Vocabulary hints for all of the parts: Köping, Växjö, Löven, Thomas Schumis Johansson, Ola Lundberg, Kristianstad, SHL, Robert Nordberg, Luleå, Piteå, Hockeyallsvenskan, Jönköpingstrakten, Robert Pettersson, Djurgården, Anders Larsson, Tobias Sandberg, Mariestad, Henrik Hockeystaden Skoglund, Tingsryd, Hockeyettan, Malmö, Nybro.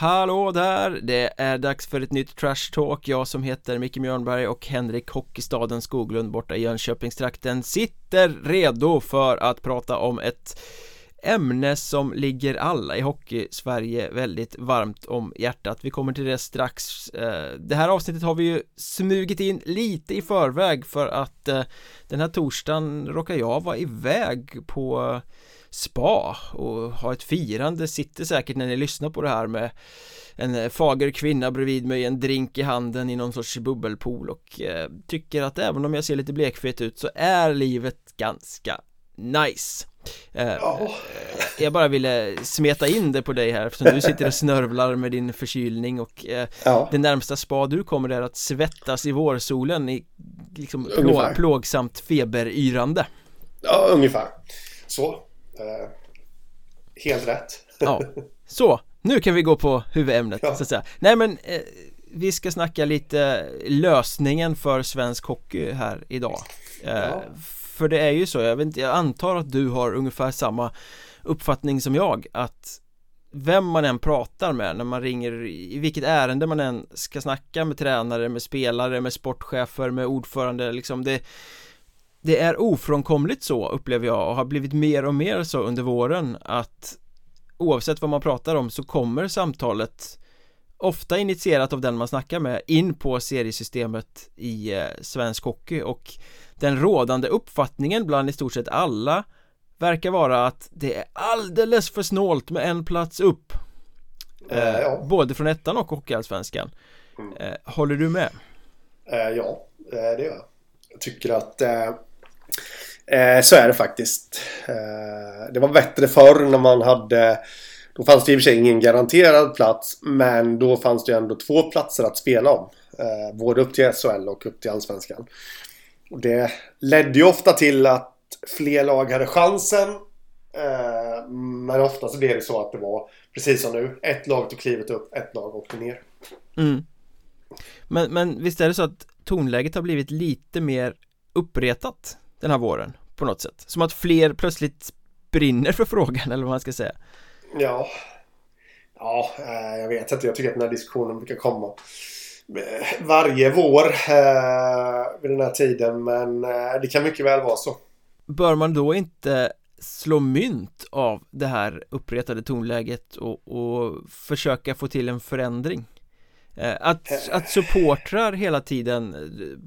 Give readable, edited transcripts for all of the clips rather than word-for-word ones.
Hallå där, det är dags för ett nytt Trash Talk. Jag som heter Micke Mjörnberg och Henrik Hockeystaden Skoglund borta i Jönköpingstrakten sitter redo för att prata om ett ämne som ligger alla i Hockeysverige väldigt varmt om hjärtat. Vi kommer till det strax. Det här avsnittet har vi ju smugit in lite i förväg för att den här torsdagen råkar jag vara iväg på spa och ha ett firande. Sitter säkert när ni lyssnar på det här med en fager kvinna bredvid mig, en drink i handen i någon sorts bubbelpool och tycker att även om jag ser lite blekfet ut så är livet ganska nice. Jag bara ville smeta in det på dig här eftersom du sitter och snörvlar med din förkylning och det närmsta spa du kommer är att svettas i vårsolen i liksom plågsamt feberyrande. Ja, ungefär. Så. Helt rätt. Ja. Så, nu kan vi gå på huvudämnet så att säga. Nej men vi ska snacka lite lösningen för svensk hockey här idag. För det är ju så, jag antar att du har ungefär samma uppfattning som jag, att vem man än pratar med, när man ringer, i vilket ärende man än ska snacka med tränare, med spelare, med sportchefer, med ordförande, liksom det är ofrånkomligt så, upplever jag, och har blivit mer och mer så under våren, att oavsett vad man pratar om så kommer samtalet, ofta initierat av den man snackar med, in på seriesystemet i svensk hockey. Och den rådande uppfattningen bland i stort sett alla verkar vara att det är alldeles för snålt med en plats upp. Både från ettan och Hockeyallsvenskan. Håller du med? Ja, det gör jag. Jag tycker att så är det faktiskt. Det var bättre förr när man hade... Då fanns det i och för sig ingen garanterad plats, men då fanns det ändå två platser att spela om. Både upp till SHL och upp till Allsvenskan. Och det ledde ju ofta till att fler lag hade chansen. Men oftast blev det så att det var, precis som nu, ett lag tog klivet upp, ett lag åkte ner. Mm. Men visst är det så att tonläget har blivit lite mer uppretat den här våren på något sätt? Som att fler plötsligt brinner för frågan, eller vad man ska säga. Ja, jag vet inte. Jag tycker att den här diskussionen brukar komma varje vår vid den här tiden, men det kan mycket väl vara så. Bör man då inte slå mynt av det här uppretade tonläget och försöka få till en förändring? Att supportrar hela tiden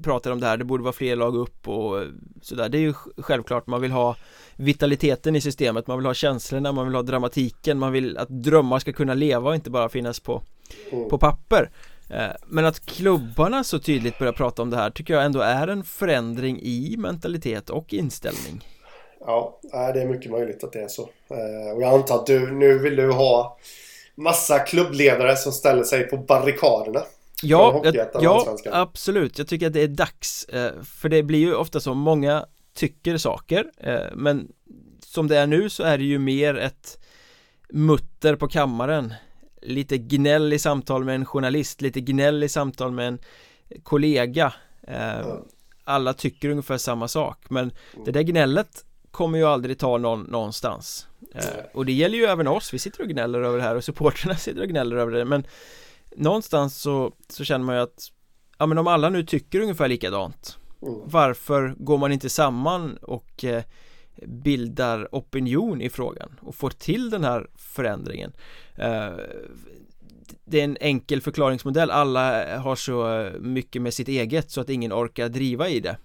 pratar om det här, det borde vara fler lag upp och sådär, det är ju självklart, man vill ha vitaliteten i systemet, man vill ha känslorna, man vill ha dramatiken, man vill att drömmar ska kunna leva och inte bara finnas på papper. Men att klubbarna så tydligt börjar prata om det här tycker jag ändå är en förändring i mentalitet och inställning. Ja, det är mycket möjligt att det är så. Och jag antar att nu vill du ha massa klubbledare som ställer sig på barrikaderna. Ja, absolut. Jag tycker att det är dags. För det blir ju ofta så, många tycker saker. Men som det är nu så är det ju mer ett mutter på kammaren. Lite gnäll i samtal med en journalist. Lite gnäll i samtal med en kollega. Alla tycker ungefär samma sak. Men det där gnället kommer ju aldrig ta någonstans. Och det gäller ju även oss, vi sitter och gnäller över det här och supporterna sitter och gnäller över det, men någonstans så känner man ju att ja, men om alla nu tycker ungefär likadant, varför går man inte samman och bildar opinion i frågan och får till den här förändringen? Det är en enkel förklaringsmodell, alla har så mycket med sitt eget så att ingen orkar driva i det.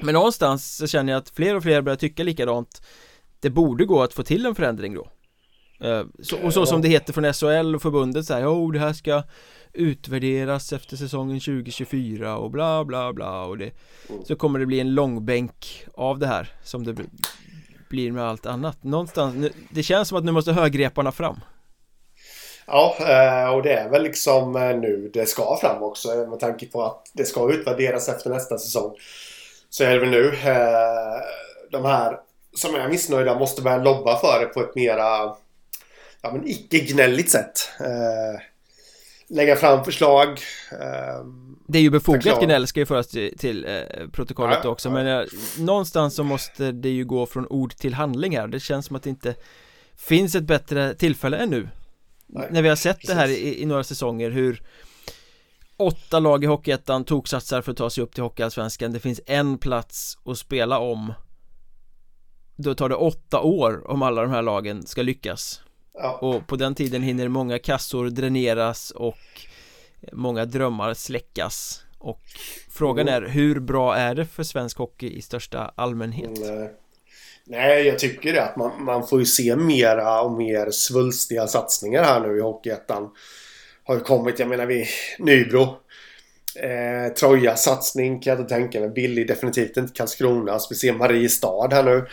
Men någonstans så känner jag att fler och fler börjar tycka likadant. Det borde gå att få till en förändring då. Och så som det heter från SHL och förbundet, så här, det här ska utvärderas efter säsongen 2024 och bla bla bla. Och så kommer det bli en långbänk av det här som det blir med allt annat. Någonstans, det känns som att nu måste högreparna fram. Ja, och det är väl liksom nu det ska fram också, med tanke på att det ska utvärderas efter nästa säsong. Så är det väl nu de här som är missnöjda måste börja lobba för det på ett mera icke-gnälligt sätt. Lägga fram förslag. Det är ju befogat gnäll, ska ju föras till protokollet också. Men någonstans så måste det ju gå från ord till handling här. Det känns som att det inte finns ett bättre tillfälle än nu när vi har sett precis. Det här i några säsonger, hur 8 lag i Hockeyettan tog satsar för att ta sig upp till Hockeyallsvenskan. Det finns en plats att spela om. Då tar det 8 år om alla de här lagen ska lyckas. Ja. Och på den tiden hinner många kassor dräneras och många drömmar släckas. Och frågan är, hur bra är det för svensk hockey i största allmänhet? Nej, jag tycker det, att man får ju se mera och mer svulstiga satsningar här nu i Hockeyettan. Har ju kommit, jag menar vi, Nybro, Troja satsning kan jag inte tänka mig, billig definitivt inte, Karlskrona, så vi ser Mariestad här nu,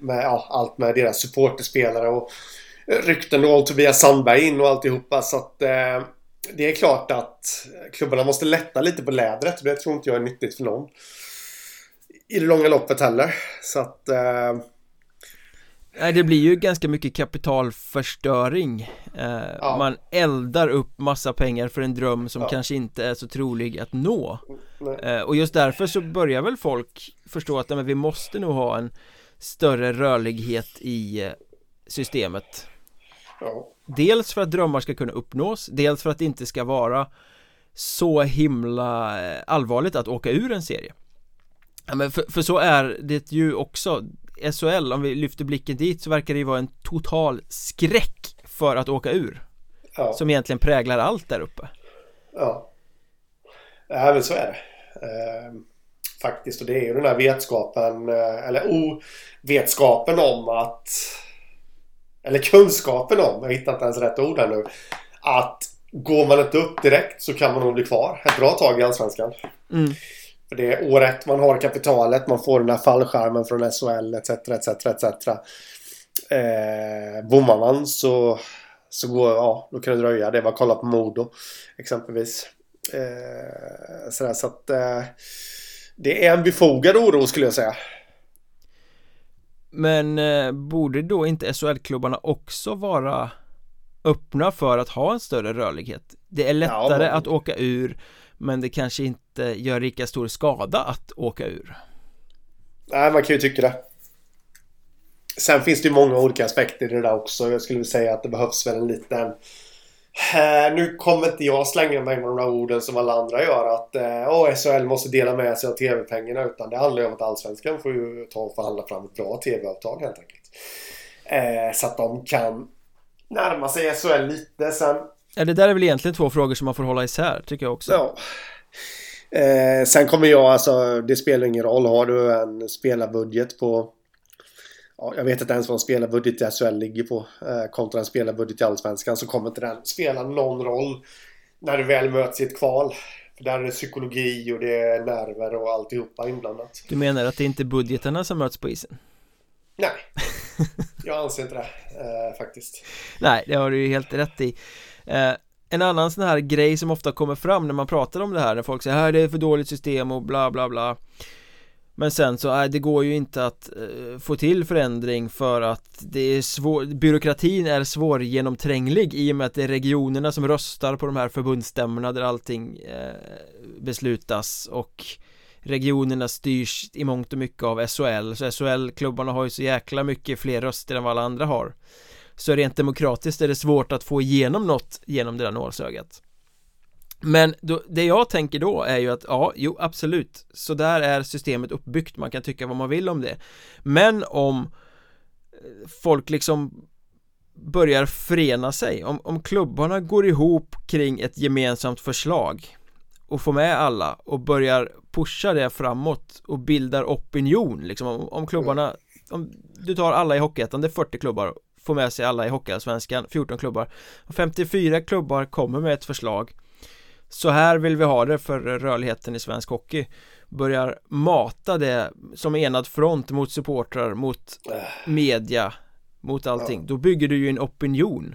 med, ja, allt med deras supporterspelare och rykten och Tobias Sandberg in och alltihopa, så att det är klart att klubbarna måste lätta lite på lädret, det tror inte jag är nyttigt för någon i det långa loppet heller, så att nej, det blir ju ganska mycket kapitalförstöring. Ja. Man eldar upp massa pengar för en dröm som kanske inte är så trolig att nå. Och just därför så börjar väl folk förstå att men vi måste nog ha en större rörlighet i systemet. Ja. Dels för att drömmar ska kunna uppnås, dels för att det inte ska vara så himla allvarligt att åka ur en serie. Ja, men för så är det ju också. SHL, om vi lyfter blicken dit, så verkar det ju vara en total skräck för att åka ur. Ja. Som egentligen präglar allt där uppe. Ja. Ja, men så är det. Faktiskt, och det är ju den här vetskapen, eller ovetskapen om att, eller kunskapen om, jag hittar inte ens rätt ord här nu, att går man inte upp direkt så kan man nog bli kvar ett bra tag i Allsvenskan. Mm. För det är året man har kapitalet, man får den här fallskärmen från SHL etc. Bommar man så går, ja, då kan det dröja. Det var kolla på Modo exempelvis. Så att det är en befogad oro, skulle jag säga. Men borde då inte SHL-klubbarna också vara öppna för att ha en större rörlighet? Det är lättare att åka ur, men det kanske inte gör lika stor skada att åka ur. Nej, man kan ju tycka det. Sen finns det ju många olika aspekter i det där också. Jag skulle vilja säga att det behövs väl en liten... Nu kommer inte jag slänga mig med de där orden som alla andra gör, att SHL måste dela med sig av tv-pengarna, utan det handlar ju om att Allsvenskan får ju ta och förhandla fram ett bra tv-avtal helt enkelt. Så att de kan närma sig SHL lite sen. Ja, det där är väl egentligen 2 frågor som man får hålla isär, tycker jag också. Ja. Sen kommer jag, alltså det spelar ingen roll, har du en spelarbudget på, ja, jag vet inte ens vad en spelarbudget i SHL ligger på kontra en spelarbudget i Allsvenskan, så kommer inte den spela någon roll när du väl möts i ett kval. För där är det psykologi och det är nerver och alltihopa inblandat. Du menar att det inte är budgeterna som möts på isen? Nej, jag anser inte det faktiskt. Nej, det har du ju helt rätt i. En annan sån här grej som ofta kommer fram när man pratar om det här, när folk säger här det är för dåligt system och bla bla bla, men sen så det går ju inte att få till förändring för att det är byråkratin är svårgenomtränglig, i och med att det är regionerna som röstar på de här förbundsstämmorna där allting beslutas, och regionerna styrs i mångt och mycket av SHL, så SHL-klubbarna har ju så jäkla mycket fler röster än vad alla andra har. Så rent demokratiskt är det svårt att få igenom något genom det där nålsögat. Men då, det jag tänker då är ju att absolut, så där är systemet uppbyggt. Man kan tycka vad man vill om det. Men om folk liksom börjar förena sig, om klubbarna går ihop kring ett gemensamt förslag och får med alla och börjar pusha det framåt och bildar opinion. Liksom, om klubbarna, om du tar alla i Hockeyettan, det är 40 klubbar, får med sig alla i Hockeyallsvenskan, 14 klubbar. 54 klubbar kommer med ett förslag. Så här vill vi ha det för rörligheten i svensk hockey. Börjar mata det som enad front mot supportrar, mot media, mot allting. Ja. Då bygger du ju en opinion.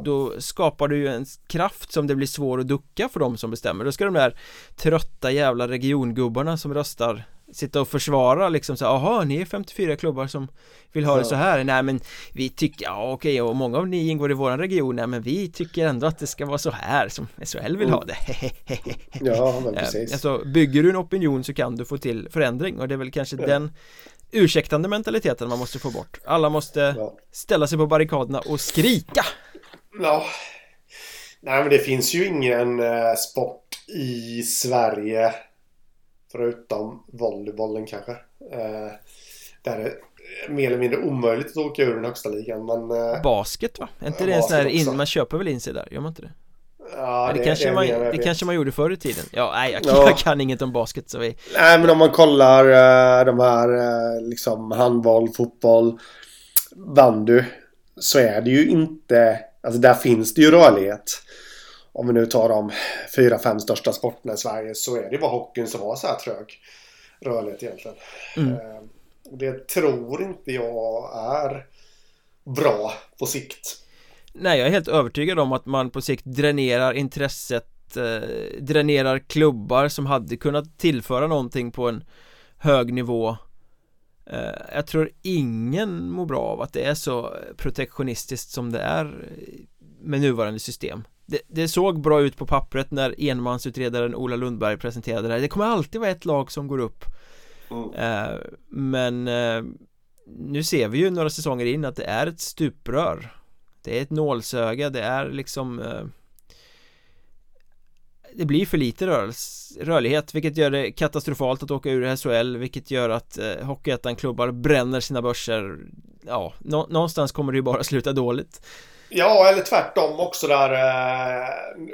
Då skapar du ju en kraft som det blir svår att ducka för de som bestämmer. Då ska de där trötta jävla regiongubbarna som röstar sitta och försvara liksom så här, aha, ni är 54 klubbar som vill ha det så här. Nej, men vi tycker, okej, och många av ni ingår i våran region. Nej, men vi tycker ändå att det ska vara så här som SHL vill ha det. Ja, men precis. Alltså, bygger du en opinion så kan du få till förändring, och det är väl kanske den ursäktande mentaliteten man måste få bort. Alla måste ställa sig på barrikaderna och skrika. Ja. Nej, men det finns ju ingen sport i Sverige förutom volleybollen kanske. Där det är mer eller mindre omöjligt att åka ur den högsta ligan. Men, basket, va? Är inte det en sån här man köper väl in sig där? Gör man inte det? Ja, men det kanske man gjorde förr i tiden. Ja, nej, jag kan inget om basket så vi... Nej, men om man kollar de här liksom handboll, fotboll, bandy, så är det ju inte, alltså där finns det ju rörlighet. Om vi nu tar de 4-5 största sporterna i Sverige, så är det bara hockeyn som har så här trög rörlighet egentligen. Mm. Det tror inte jag är bra på sikt. Nej, jag är helt övertygad om att man på sikt dränerar intresset, dränerar klubbar som hade kunnat tillföra någonting på en hög nivå. Jag tror ingen mår bra av att det är så protektionistiskt som det är med nuvarande system. Det såg bra ut på pappret när enmansutredaren Ola Lundberg presenterade det här. Det kommer alltid vara ett lag som går upp. Men nu ser vi ju några säsonger in att det är ett stuprör. Det är ett nålsöga, det är liksom det blir för lite rörlighet, vilket gör det katastrofalt att åka ur SHL, vilket gör att Hockeyettan-klubbar bränner sina börser. Ja, någonstans kommer det ju bara sluta dåligt. Ja, eller tvärtom också där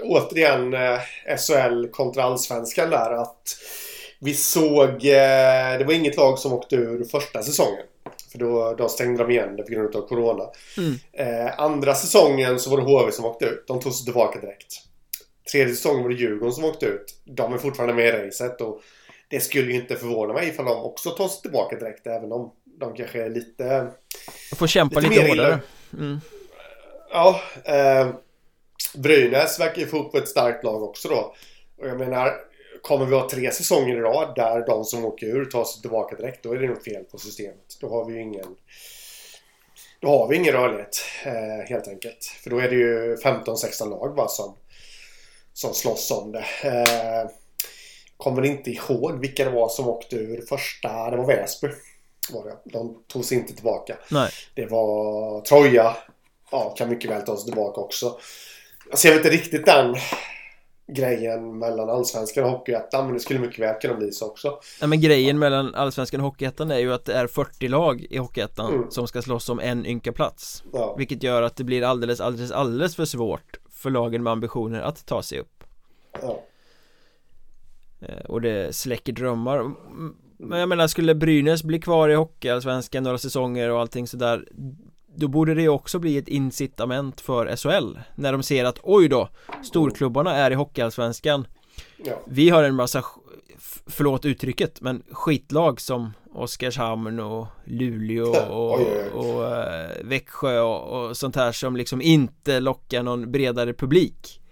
återigen SHL kontra allsvenskan där, att vi såg, det var inget lag som åkte ur första säsongen. För då stängde de igen det på grund av corona. Andra säsongen så var det HV som åkte ut. De tog sig tillbaka direkt. Tredje säsongen var det Djurgården som åkte ut. De är fortfarande med i racet. Och det skulle ju inte förvåna mig ifall de också tar sig tillbaka direkt. Även om de kanske är lite... får kämpa lite hårdare. Ja. Brynäs verkar ju få upp ett starkt lag också då. Och jag menar... kommer vi ha 3 säsonger i rad där de som åker ur tar sig tillbaka direkt, då är det nog fel på systemet. Då har vi ingen rörlighet helt enkelt. För då är det ju 15-16 lag bara som slåss om det. Kommer inte ihåg vilka det var som åkte ur första. Det var Väsby. De tog sig inte tillbaka. Nej. Det var Troja. Ja, kan mycket väl ta sig tillbaka också. Jag ser inte riktigt den... grejen mellan allsvenskan och Hockeyettan, men det skulle mycket väl kunna bli så också. Ja, men grejen mellan allsvenskan och Hockeyettan är ju att det är 40 lag i Hockeyettan som ska slåss om en ynka plats. Ja. Vilket gör att det blir alldeles, alldeles, alldeles för svårt för lagen med ambitioner att ta sig upp. Ja. Och det släcker drömmar. Men jag menar, skulle Brynäs bli kvar i Hockeyallsvenskan några säsonger och allting sådär, då borde det också bli ett incitament för SHL. När de ser att, oj då, storklubbarna är i Hockeyallsvenskan. Ja. Vi har en massa, förlåt uttrycket, men skitlag som Oskarshamn och Luleå och, och Växjö och sånt här som liksom inte lockar någon bredare publik.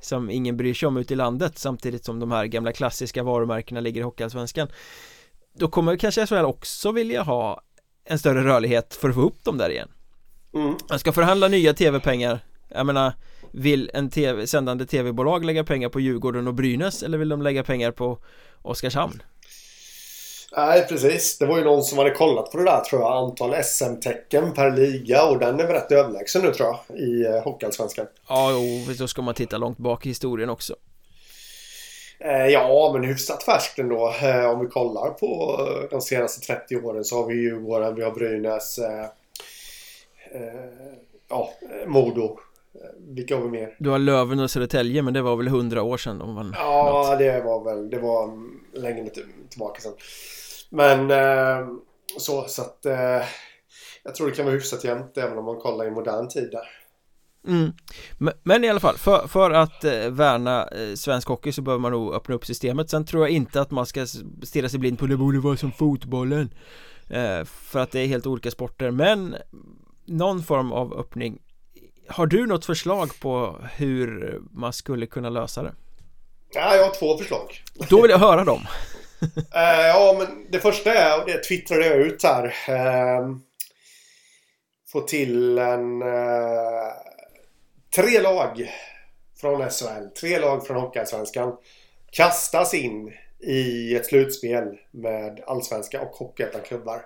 Som ingen bryr sig om ute i landet, samtidigt som de här gamla klassiska varumärkena ligger i Hockeyallsvenskan. Då kommer kanske SHL också vilja ha en större rörlighet för att få upp dem där igen. Man ska förhandla nya tv-pengar. Jag menar, vill en sändande tv-bolag lägga pengar på Djurgården och Brynäs, eller vill de lägga pengar på Oskarshamn? Nej, precis. Det var ju någon som hade kollat på det där, tror jag. Antal SM-tecken per liga, och den är väl rätt överlägsen nu, tror jag, i Hockeyallsvenskan. Ja, och då ska man titta långt bak i historien också. Ja, men hyfsat färskt ändå. Om vi kollar på de senaste 30 åren så har vi Djurgården, vi har Brynäs, Modo. Vilka har vi mer? Du har Löven och Södertälje, men det var väl 100 år sedan de vann. Ja, något. det var länge tillbaka sedan. Men jag tror det kan vara hyfsat jämnt även om man kollar i modern tid där. Men i alla fall, för att värna svensk hockey så behöver man nog öppna upp systemet. Sen tror jag inte att man ska stirra sig blind på det borde vara som fotbollen, för att det är helt olika sporter. Men någon form av öppning. Har du något förslag på hur man skulle kunna lösa det? Ja, jag har 2 förslag. Då vill jag höra dem. Ja, men det första är, och det twittrade jag ut här, få till en 3 lag från SHL, 3 lag från Hockeyallsvenskan kastas in i ett slutspel med allsvenska och Hockeyettan-klubbar.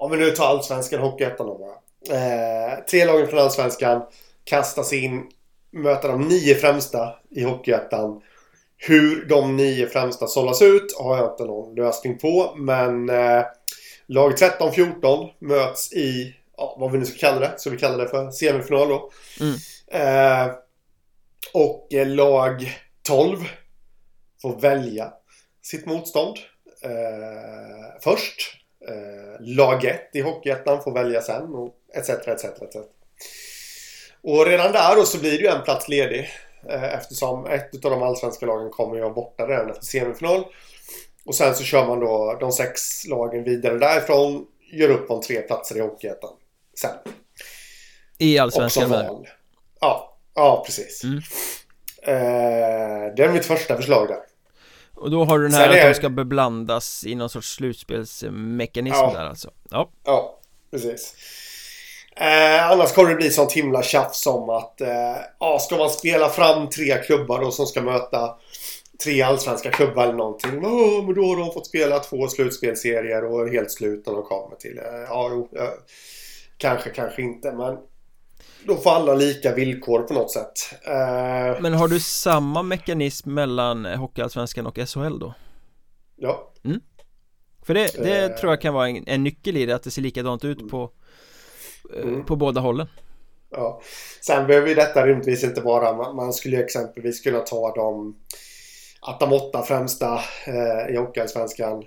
om vi nu tar allsvenskan, Hockeyettan då. Tre lagen från allsvenskan kastas in, möter de 9 främsta i Hockeyettan. Hur de 9 främsta sållas ut har jag inte någon lösning på, men lag 13-14 möts i, ja, vad vi nu ska kalla det, så vi kallar det för semifinal då. Mm. Och lag 12 får välja sitt motstånd först. Lag 1 i Hockeyettan får välja sen, och etc. Och redan där då så blir det ju en plats ledig, eftersom ett av de allsvenska lagen kommer ju att vara borta redan efter semifinal. Och sen så kör man då de 6 lagen vidare därifrån, gör upp om 3 platser i Hockeyettan sen. I allsvenskan väl? Ja, precis. Mm. Det är mitt första förslag där. Och då har du den här att de ska beblandas i någon sorts slutspelsmekanism där alltså. Ja, precis. Annars kommer det bli sånt himla tjafs om att ska man spela fram 3 klubbar då som ska möta 3 allsvenska klubbar eller någonting. Men då har de fått spela 2 slutspelserier och är helt slut när de kommer till. Kanske inte, men då får alla lika villkor på något sätt. Men har du samma mekanism mellan Hockeyallsvenskan och SHL då? Ja. Mm. För det tror jag kan vara en nyckel i det, att det ser likadant ut på båda hållen. Ja. Sen behöver ju detta rimligtvis inte vara, man skulle exempelvis kunna ta de 8 främsta i Hockeyallsvenskan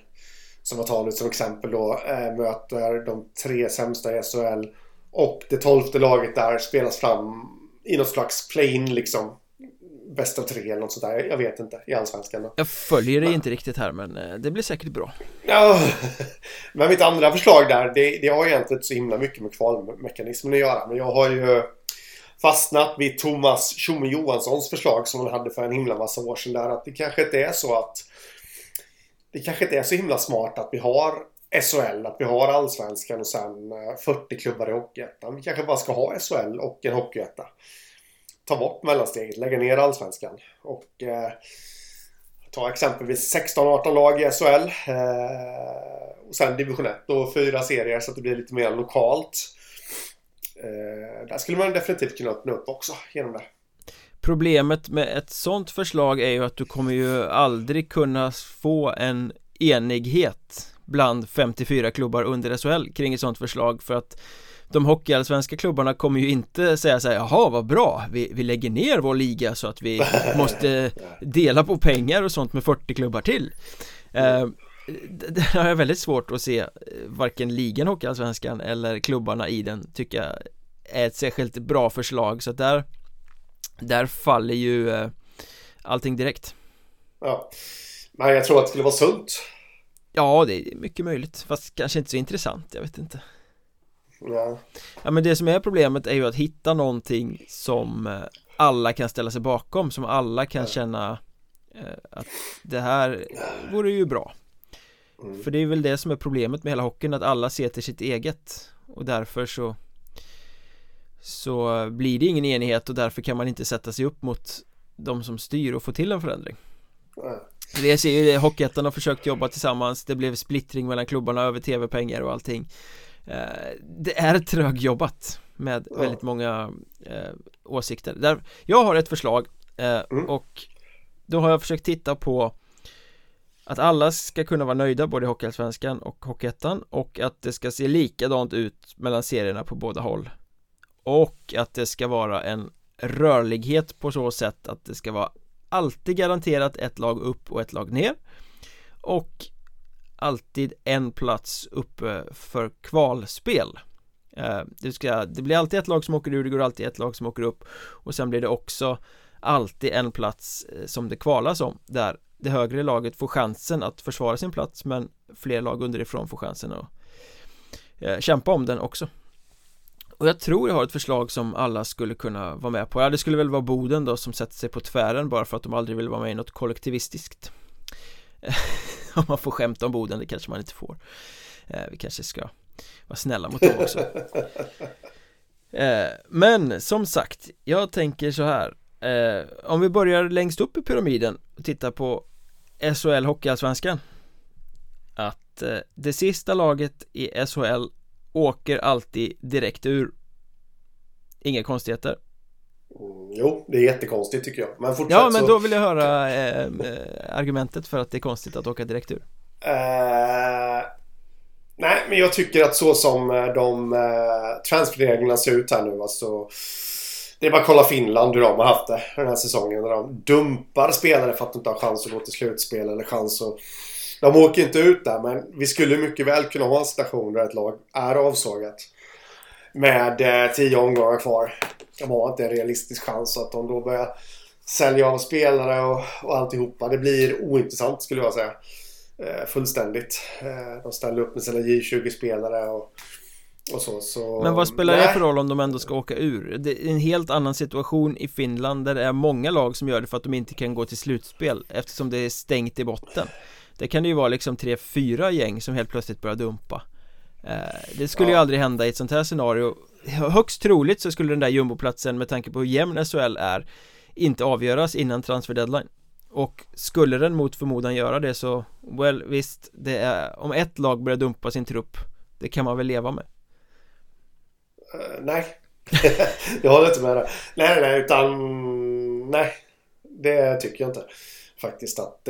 som har talat som exempel då, möter de 3 sämsta i SHL, och det 12:e laget där spelas fram i något slags play-in liksom, bäst av 3 eller något sådär. Jag vet inte, i allsvenskan då. Jag följer det inte riktigt här, men det blir säkert bra. Ja, men mitt andra förslag där, det har egentligen inte så himla mycket med kvalmekanismen att göra, men jag har ju fastnat vid Thomas Schumis Johanssons förslag som han hade för en himla massa år sedan där, att det kanske inte är så himla smart att vi har SHL, att vi har allsvenskan och sen 40 klubbar i Hockeyettan. Vi kanske bara ska ha SHL och en Hockeyetta. Ta bort mellansteget, lägga ner allsvenskan och ta exempelvis 16-18 lag i SHL och sen division 1 och 4 serier så att det blir lite mer lokalt. Där skulle man definitivt kunna öppna upp också genom det. Problemet med ett sånt förslag är ju att du kommer ju aldrig kunna få en enighet bland 54 klubbar under SHL kring ett sånt förslag, för att de hockeyallsvenska klubbarna kommer ju inte säga så här: jaha, vad bra, vi lägger ner vår liga så att vi måste dela på pengar och sånt med 40 klubbar till. Det har jag väldigt svårt att se varken ligan hockeyallsvenskan eller klubbarna i den tycker jag är ett särskilt bra förslag, så att där faller ju allting direkt. Ja, men jag tror att det skulle vara sunt. Ja, det är mycket möjligt, fast kanske inte så intressant, jag vet inte. Ja, men det som är problemet är ju att hitta någonting som alla kan ställa sig bakom, som alla kan känna att det här vore ju bra. För det är väl det som är problemet med hela hockeyn, att alla ser till sitt eget, och därför så blir det ingen enighet, och därför kan man inte sätta sig upp mot de som styr och få till en förändring. Det ser ju, Hockeyettan har försökt jobba tillsammans. Det blev splittring mellan klubbarna över tv-pengar och allting. Det är trögjobbat med väldigt många åsikter. Jag har ett förslag och då har jag försökt titta på att alla ska kunna vara nöjda både i Hockeyallsvenskan och Hockeyettan, och att det ska se likadant ut mellan serierna på båda håll, och att det ska vara en rörlighet på så sätt att det ska vara alltid garanterat ett lag upp och ett lag ner, och alltid en plats uppe för kvalspel. Det blir alltid ett lag som åker ur, det går alltid ett lag som åker upp, och sen blir det också alltid en plats som det kvalas om, där det högre laget får chansen att försvara sin plats, men fler lag underifrån får chansen att kämpa om den också. Och jag tror jag har ett förslag som alla skulle kunna vara med på. Ja, det skulle väl vara Boden då, som sätter sig på tvären bara för att de aldrig vill vara med i något kollektivistiskt. Om man får skämta om Boden, det kanske man inte får. Vi kanske ska vara snälla mot dem också. Men som sagt, jag tänker så här. Om vi börjar längst upp i pyramiden och tittar på SHL Hockeyallsvenskan. Att det sista laget i SHL åker alltid direkt ur. Inga konstigheter. Jo, det är jättekonstigt tycker jag. Men fortfarande, ja, men då vill jag höra argumentet för att det är konstigt att åka direkt ur. Nej, men jag tycker att så som de transferreglerna ser ut här nu, alltså, det är bara att kolla Finland hur de har haft det den här säsongen, när de dumpar spelare för att de inte har chans att gå till slutspel eller chans att... De åker inte ut där, men vi skulle mycket väl kunna ha en situation där ett lag är avsågat med 10 omgångar kvar. De har inte en realistisk chans, att de då börjar sälja av spelare och alltihopa. Det blir ointressant skulle jag säga. Fullständigt. De ställer upp med sina J20-spelare och så. Men vad spelar det för roll om de ändå ska åka ur? Det är en helt annan situation i Finland, där det är många lag som gör det för att de inte kan gå till slutspel eftersom det är stängt i botten. Det kan det ju vara liksom 3-4 gäng som helt plötsligt börjar dumpa. Det skulle ju aldrig hända i ett sånt här scenario. Högst troligt så skulle den där jumboplatsen, med tanke på hur jämn SHL är, inte avgöras innan transfer deadline. Och skulle den mot förmodan göra det, så well, visst, det är, om ett lag börjar dumpa sin trupp, det kan man väl leva med. Nej. Jag håller inte med det. Nej, utan nej. Det tycker jag inte. Faktiskt att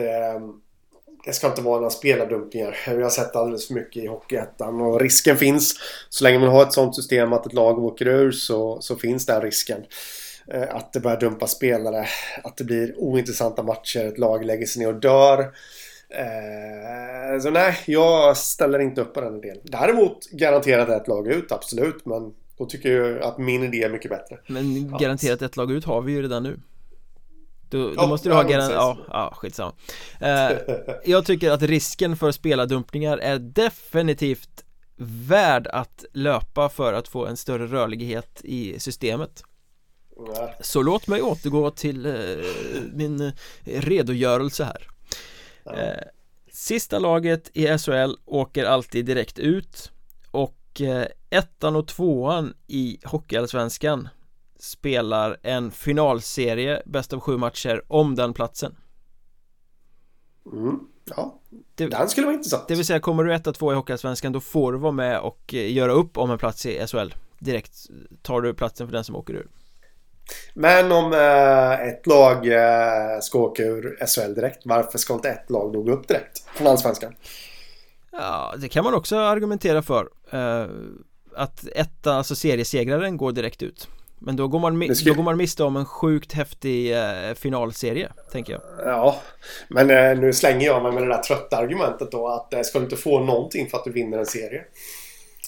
det ska inte vara några spelardumpningar. Vi har sett alldeles för mycket i Hockeyettan, och risken finns. Så länge man har ett sånt system att ett lag åker ur, så finns den risken. Att det börjar dumpa spelare, att det blir ointressanta matcher, ett lag lägger sig ner och dör. Så nej, jag ställer inte upp på den delen. Däremot garanterat ett lag ut, absolut. Men då tycker jag att min idé är mycket bättre. Men garanterat ett lag ut har vi ju redan nu. Då måste du ha skitsamma. Jag tycker att risken för spelardumpningar är definitivt värd att löpa för att få en större rörlighet i systemet. Så låt mig återgå till min redogörelse här. Sista laget i SHL åker alltid direkt ut, och ettan och tvåan i Hockeyallsvenskan spelar en finalserie, bäst av 7 matcher, om den platsen. Ja, den skulle vara intressant. Det vill säga, kommer du 1-2 i Hockeyallsvenskan, då får du vara med och göra upp om en plats i SHL. Direkt tar du platsen för den som åker ur. Men om ett lag ska åka ur SHL direkt, varför ska inte ett lag då gå upp direkt från allsvenskan? Ja, det kan man också argumentera för. Att alltså seriesegraren går direkt ut. Men då går man, då går man miste om en sjukt häftig finalserie, tänker jag. Ja, men nu slänger jag mig med det där trötta argumentet då, att ska du inte få någonting för att du vinner en serie?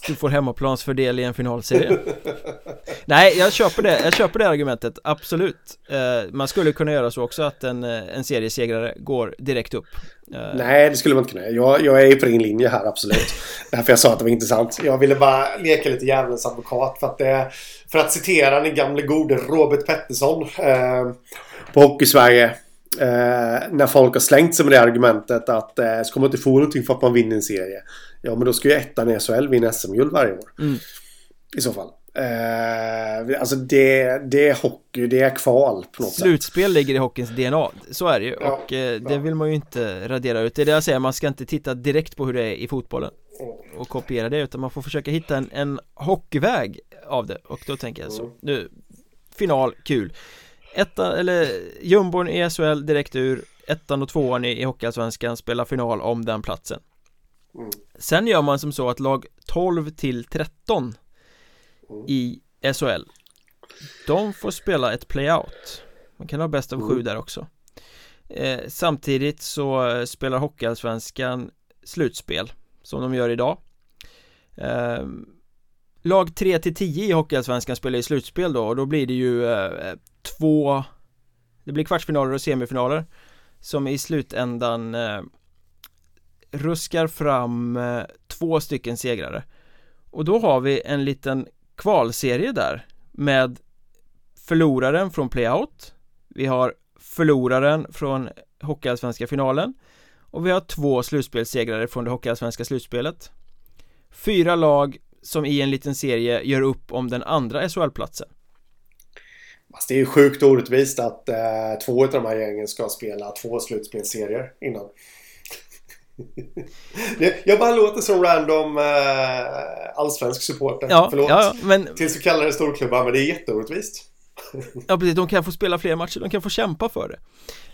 Du får hemmaplansfördel i en finalserie. Nej, jag köper det argumentet, absolut. Man skulle kunna göra så också, att en seriesegrare går direkt upp. Nej, det skulle man inte kunna. Jag är ju på din linje här, absolut. Därför jag sa att det var intressant. Jag ville bara leka lite djävulens advokat, för att citera den gamle gode Robert Pettersson på Hockeysverige. När folk har slängt sig med det argumentet att ska man inte få någonting för att man vinner en serie, ja, men då ska ju ettan i SHL vinna SM-guld varje år i så fall. Alltså det är hockey, det är kval på något Slutspel sätt. Ligger i hockeyns DNA, så är det ju. Och det vill man ju inte radera ut. Det är det jag säger, man ska inte titta direkt på hur det är i fotbollen och kopiera det, utan man får försöka hitta en hockeyväg av det. Och då tänker jag så, nu, final, kul. Jumbon i SHL direkt ur, ettan och tvåan i Hockeyallsvenskan spelar final om den platsen. Sen gör man som så att lag 12-13 i SHL, de får spela ett playout. Man kan ha bäst av 7 där också. Samtidigt så spelar Hockeyallsvenskan slutspel, som de gör idag. Lag 3-10 i Hockeyallsvenskan spelar i slutspel då, och då blir det ju det blir kvartsfinaler och semifinaler som i slutändan ruskar fram 2 stycken segrare. Och då har vi en liten kvalserie där, med förloraren från playout, vi har förloraren från Hockeyallsvenska finalen, och vi har 2 slutspelsegrare från det Hockeyallsvenska slutspelet. 4 lag som i en liten serie gör upp om den andra SHL-platsen. Alltså, det är ju sjukt orättvist att 2 av de här gängen ska spela 2 slutspelserier innan. Jag bara låter som random allsvensk supporter. Ja, förlåt. Ja, men... till så kallade storklubbar, men det är jätteorättvist. Ja, precis. De kan få spela fler matcher, de kan få kämpa för det.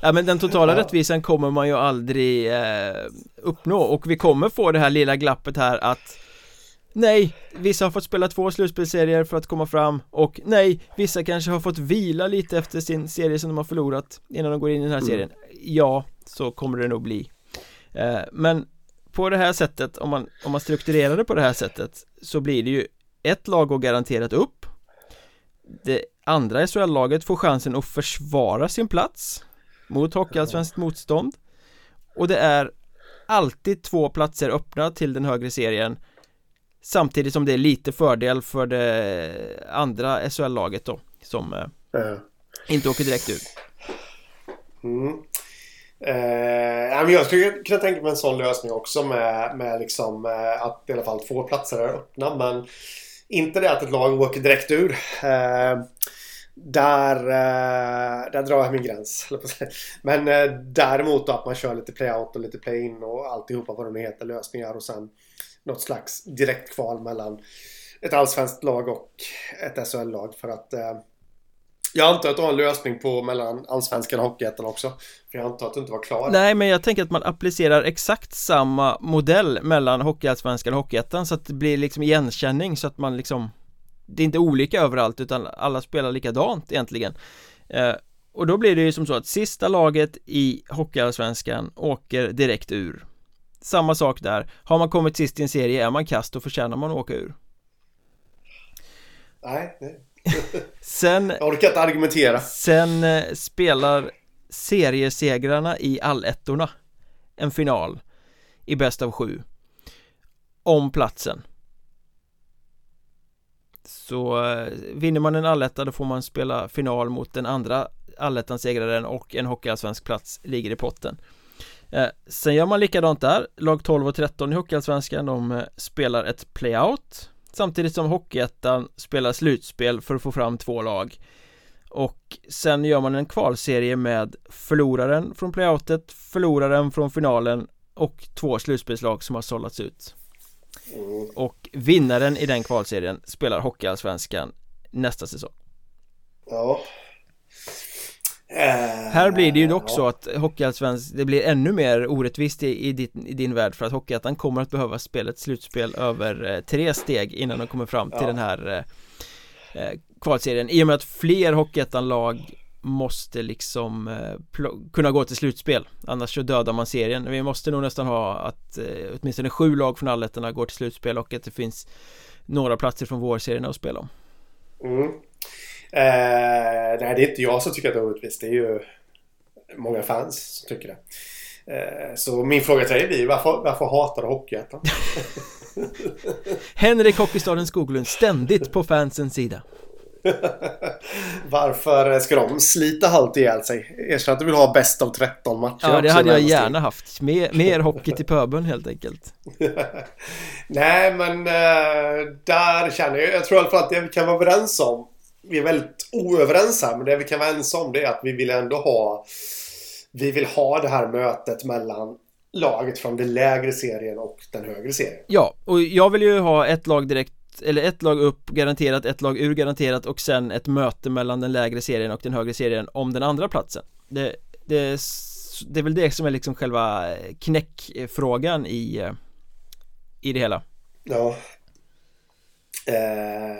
Ja, men den totala rättvisan kommer man ju aldrig uppnå, och vi kommer få det här lilla glappet här att nej, vissa har fått spela 2 slutspelsserier för att komma fram, och nej, vissa kanske har fått vila lite efter sin serie som de har förlorat innan de går in i den här serien. Ja, så kommer det nog bli. Men på det här sättet, om man strukturerar det på det här sättet, så blir det ju ett lag går garanterat upp. Det andra SHL-laget får chansen att försvara sin plats mot hockeyallsvenskt motstånd. Och det är alltid 2 platser öppna till den högre serien, samtidigt som det är lite fördel för det andra SHL-laget då, som inte åker direkt ut. Jag skulle kunna tänka mig en sån lösning också, med liksom, att i alla fall 2 platser är öppna, men inte det att ett lag åker direkt ur. Där drar jag min gräns. Men däremot då, att man kör lite play-out och lite play-in och alltihopa vad de heter, lösningar, och sen något slags direkt kval mellan ett allsvenskt lag och ett SHL-lag, för att jag antar att du har en lösning på mellan allsvenskan och hockeyettan också. För jag antar att du inte var klar. Nej, men jag tänker att man applicerar exakt samma modell mellan hockeyallsvenskan och hockeyettan, så att det blir liksom igenkänning, så att man liksom, det är inte olika överallt, utan alla spelar likadant egentligen. Och då blir det ju som så att sista laget i hockeyallsvenskan åker direkt ur. Samma sak där. Har man kommit sist i en serie, är man kast, och förtjänar man att åka ur. Nej. Sen, jag orkar inte argumentera. Sen spelar seriesegrarna i allettorna en final i bäst av 7 om platsen. Så vinner man en alletta, då får man spela final mot den andra allettansegraren, och en hockeyallsvensk plats ligger i potten. Sen gör man likadant där. Lag 12 och 13 i hockeyallsvenskan, de spelar ett playout, samtidigt som hockeyettan spelar slutspel för att få fram 2 lag. Och sen gör man en kvalserie med förloraren från playoutet, förloraren från finalen och 2 slutspelslag som har sållats ut. Och vinnaren i den kvalserien spelar hockeyallsvenskan nästa säsong. Ja. Här blir det ju dock så att hockeyallsvenskan, det blir ännu mer orättvist i din värld, för att hockeyettan kommer att behöva spela ett slutspel över 3 steg innan de kommer fram till den här kvalserien, i och med att fler hockeyettan-lag måste liksom kunna gå till slutspel, annars så dödar man serien. Vi måste nog nästan ha att åtminstone 7 lag från allettorna går till slutspel, och att det finns några platser från vårserierna att spela om. Nej, det är inte jag som tycker att det är orättvist. Det är ju många fans som tycker det. Så min fråga till dig blir, varför hatar du hockeyettan? Henrik Hockeystaden Skoglund, ständigt på fansens sida. Varför ska de slita halt ihjäl sig? Erkänn att du vill ha bäst av 13 matcher. Ja, det hade jag gärna haft. Mer hockey till pöbeln helt enkelt. Nej, men där känner jag tror i alla fall att det vi kan vara överens om, vi är väldigt oöverens här, men det vi kan vara överens om, det är att vi vill ha det här mötet mellan laget från den lägre serien och den högre serien. Ja, och jag vill ju ha ett lag direkt, eller ett lag upp garanterat, ett lag ur garanterat, och sen ett möte mellan den lägre serien och den högre serien om den andra platsen. Det är väl det som är liksom själva knäckfrågan i det hela. Ja.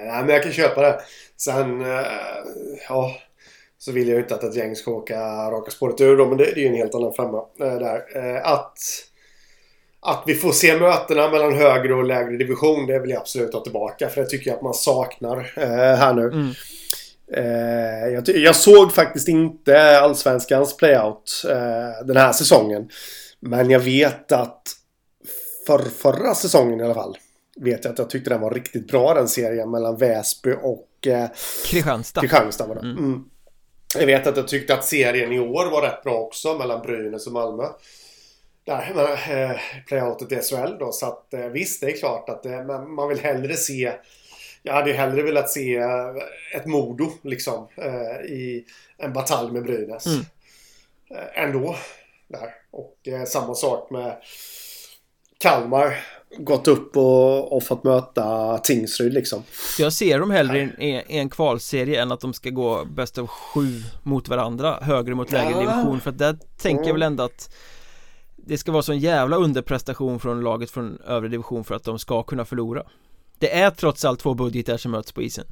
Men jag kan köpa det. Sen så vill jag ju inte att ett gäng ska raka spåret ur då, men det är ju en helt annan femma där. Att vi får se mötena mellan högre och lägre division, det vill jag absolut ta tillbaka, för det tycker jag att man saknar här nu. Jag såg faktiskt inte allsvenskans playout den här säsongen, men jag vet att förra säsongen i alla fall, vet jag att jag tyckte den var riktigt bra, den serien mellan Väsby och Kristianstad var det. Jag vet att jag tyckte att serien i år var rätt bra också, mellan Brynäs och Malmö. Där playoutet i SHL då, så att visst, det är klart att man vill hellre se, jag hade ju hellre velat se ett Modo liksom i en batalj med Brynäs ändå där, och samma sak med Kalmar gått upp och fått möta Tingsryd liksom. Jag ser dem hellre i en kvalserie än att de ska gå bäst av 7 mot varandra, högre mot lägre division, för att där tänker jag väl ändå att det ska vara sån jävla underprestation från laget från övre division för att de ska kunna förlora. Det är trots allt 2 budgetar som möts på isen.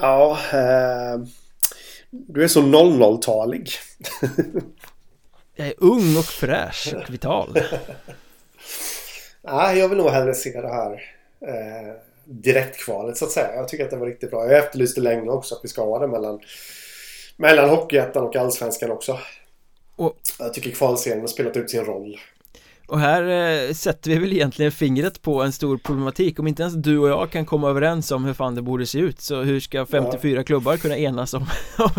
Ja, du är så 00-talig. Jag är ung och fräsch och vital. Nej, jag vill nog hellre se det här direktkvalet så att säga. Jag tycker att det var riktigt bra. Jag efterlyste länge också att vi ska ha det mellan Hockeyettan och Allsvenskan också. Och jag tycker kvalserien har spelat ut sin roll. Och här sätter vi väl egentligen fingret på en stor problematik. Om inte ens du och jag kan komma överens om hur fan det borde se ut, så hur ska 54 klubbar kunna enas om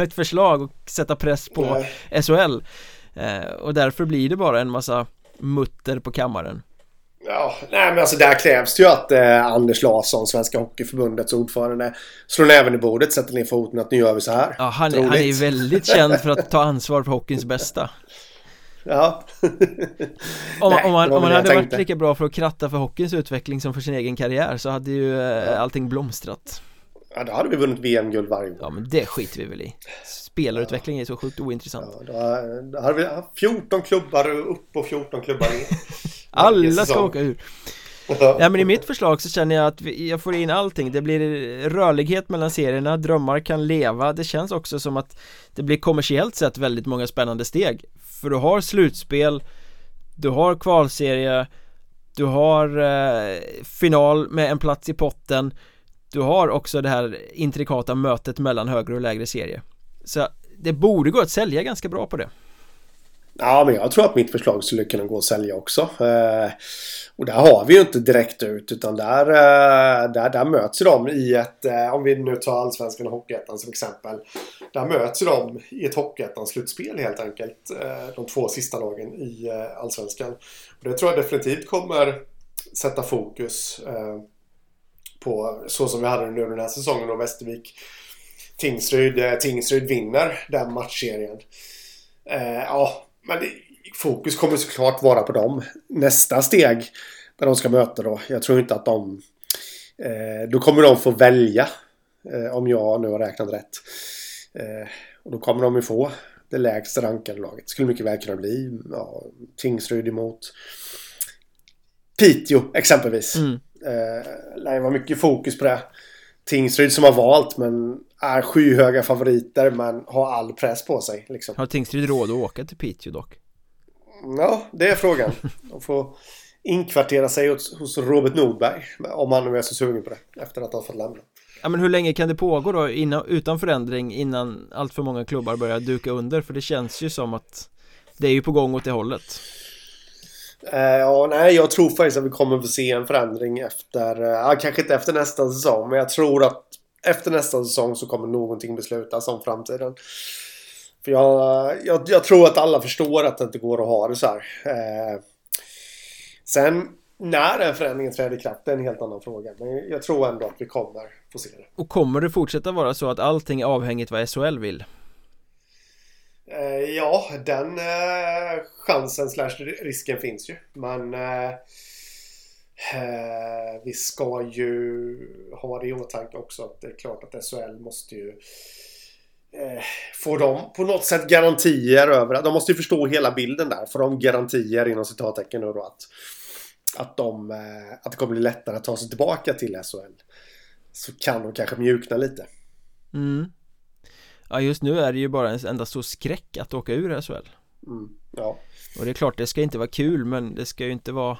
ett förslag och sätta press på SHL? Och därför blir det bara en massa mutter på kammaren. Ja, nej men alltså där krävs det ju att Anders Larsson, Svenska Hockeyförbundets ordförande, slår även i bordet, sätter ner foten att nu gör vi så här. Ja, han är ju väldigt känd för att ta ansvar för hockeyns bästa. Ja. Om han hade varit lika bra för att kratta för hockeyns utveckling som för sin egen karriär, så hade ju allting blomstrat. Ja, då hade vi vunnit VM-guld varje år. Ja, men det skiter vi väl i. Spelarutveckling är så sjukt ointressant. Ja, då hade vi haft 14 klubbar upp och 14 klubbar in. Alla ska åka ur. Ja, men i mitt förslag så känner jag att jag får in allting. Det blir rörlighet mellan serierna, drömmar kan leva. Det känns också som att det blir kommersiellt sett väldigt många spännande steg. För du har slutspel, du har kvalserie, du har final med en plats i potten. Du har också det här intrikata mötet mellan högre och lägre serie. Så det borde gå att sälja ganska bra på det. Ja, men jag tror att mitt förslag skulle kunna gå att sälja också. Och där har vi ju inte direkt ut, utan där möts de i ett, om vi nu tar Allsvenskan och Hockeyettan som exempel, där möts de i ett Hockeyettan-slutspel helt enkelt, de 2 sista lagen i Allsvenskan. Och det tror jag definitivt kommer sätta fokus på, så som vi hade nu den här säsongen, och Västervik Tingsryd vinner den matchserien. Ja, men fokus kommer såklart vara på dem. Nästa steg där de ska möta då, jag tror inte att de då kommer de få välja, om jag nu har räknat rätt, och då kommer de ju få det lägsta rankade laget. Skulle mycket väl kunna bli Tingsryd emot Piteå exempelvis. Det var mycket fokus på det. Tingsryd som har valt, men är 7 höga favoriter, men har all press på sig liksom. Har Tingsryd råd att åka till Piteå dock? Ja, det är frågan. De får inkvartera sig hos Robert Nordberg, om han nu är så sugen på det, efter att han fått lämna. Ja, men hur länge kan det pågå då utan förändring, innan allt för många klubbar börjar duka under? För det känns ju som att det är ju på gång åt det hållet. Nej, jag tror faktiskt att vi kommer få se en förändring efter, kanske inte efter nästa säsong, men jag tror att efter nästa säsong så kommer någonting beslutas om framtiden. För jag tror att alla förstår att det inte går att ha det så här. Sen när den förändringen träder i kraft, det är en helt annan fråga, men jag tror ändå att vi kommer få se det. Och kommer det fortsätta vara så att allting är avhängigt vad SHL vill? Ja, den chansen / risken finns ju. Men vi ska ju ha det i åtanke också, att det är klart att SHL måste ju få dem på något sätt garantier över. De måste ju förstå hela bilden där, för de garantier inom citattecken nu då att det kommer bli lättare att ta sig tillbaka till SHL. Så kan de kanske mjukna lite. Ja, just nu är det ju bara en enda stor skräck att åka ur SHL. Ja. Och det är klart, det ska inte vara kul, men det ska ju inte vara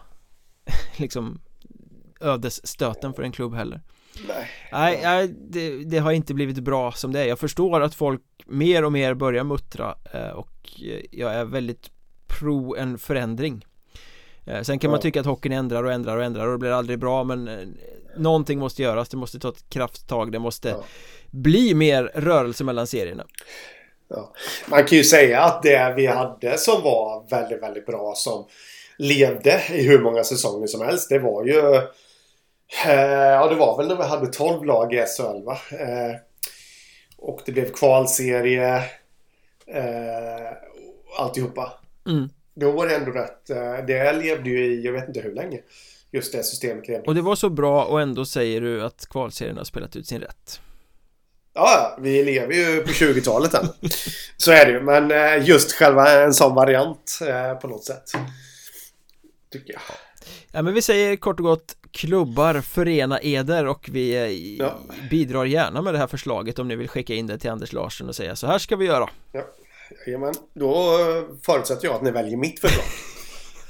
liksom ödesstöten för en klubb heller. Nej, det har inte blivit bra som det är. Jag förstår att folk mer och mer börjar muttra, och jag är väldigt pro en förändring. Sen kan man tycka att hockeyn ändrar och det blir aldrig bra, men någonting måste göras, det måste ta ett krafttag, det måste bli mer rörelse mellan serierna. Ja. Man kan ju säga att det vi hade som var väldigt, väldigt bra, som levde i hur många säsonger som helst, det var ju det var väl när vi hade 12 lag i SHL, va? Och det blev kvalserie, alltihopa. då var det ändå rätt. Det levde ju i, jag vet inte hur länge, just det systemet levde. Och det var så bra, och ändå säger du att kvalserien har spelat ut sin rätt. Ja, vi lever ju på 20-talet än. Så är det ju, men just själva en sån variant på något sätt, tycker jag. Ja, men vi säger kort och gott, klubbar, förena eder, och vi bidrar gärna med det här förslaget om ni vill skicka in det till Anders Larsson och säga så här ska vi göra. Ja, jajamän. Då förutsätter jag att ni väljer mitt förslag.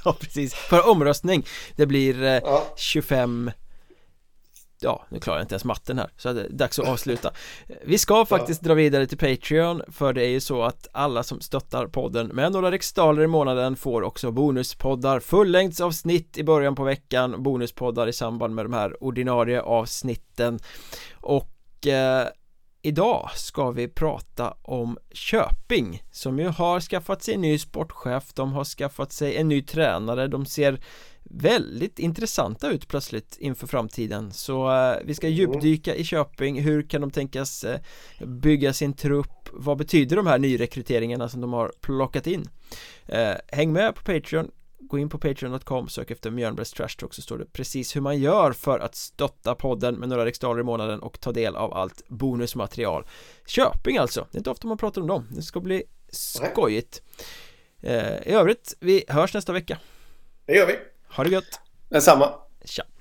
Ja, precis. För omröstning. Det blir 25... Ja, nu klarar jag inte ens matten här, så det är dags att avsluta. Vi ska faktiskt dra vidare till Patreon, för det är ju så att alla som stöttar podden med några riksdaler i månaden får också bonuspoddar, fullängdsavsnitt i början på veckan, bonuspoddar i samband med de här ordinarie avsnitten. Och idag ska vi prata om Köping, som ju har skaffat sig en ny sportchef, de har skaffat sig en ny tränare, de ser väldigt intressanta ut plötsligt inför framtiden. Så vi ska djupdyka i Köping. Hur kan de tänkas bygga sin trupp? Vad betyder de här nyrekryteringarna som de har plockat in? Häng med på Patreon. Gå in på patreon.com, sök efter Mjörnbergs Trash Talk, så står det precis hur man gör för att stötta podden med några riksdaler i månaden och ta del av allt bonusmaterial. Köping alltså. Det är inte ofta man pratar om dem. Det ska bli skojigt. I övrigt, vi hörs nästa vecka. Det gör vi. Ha det gött. Detsamma. Tja.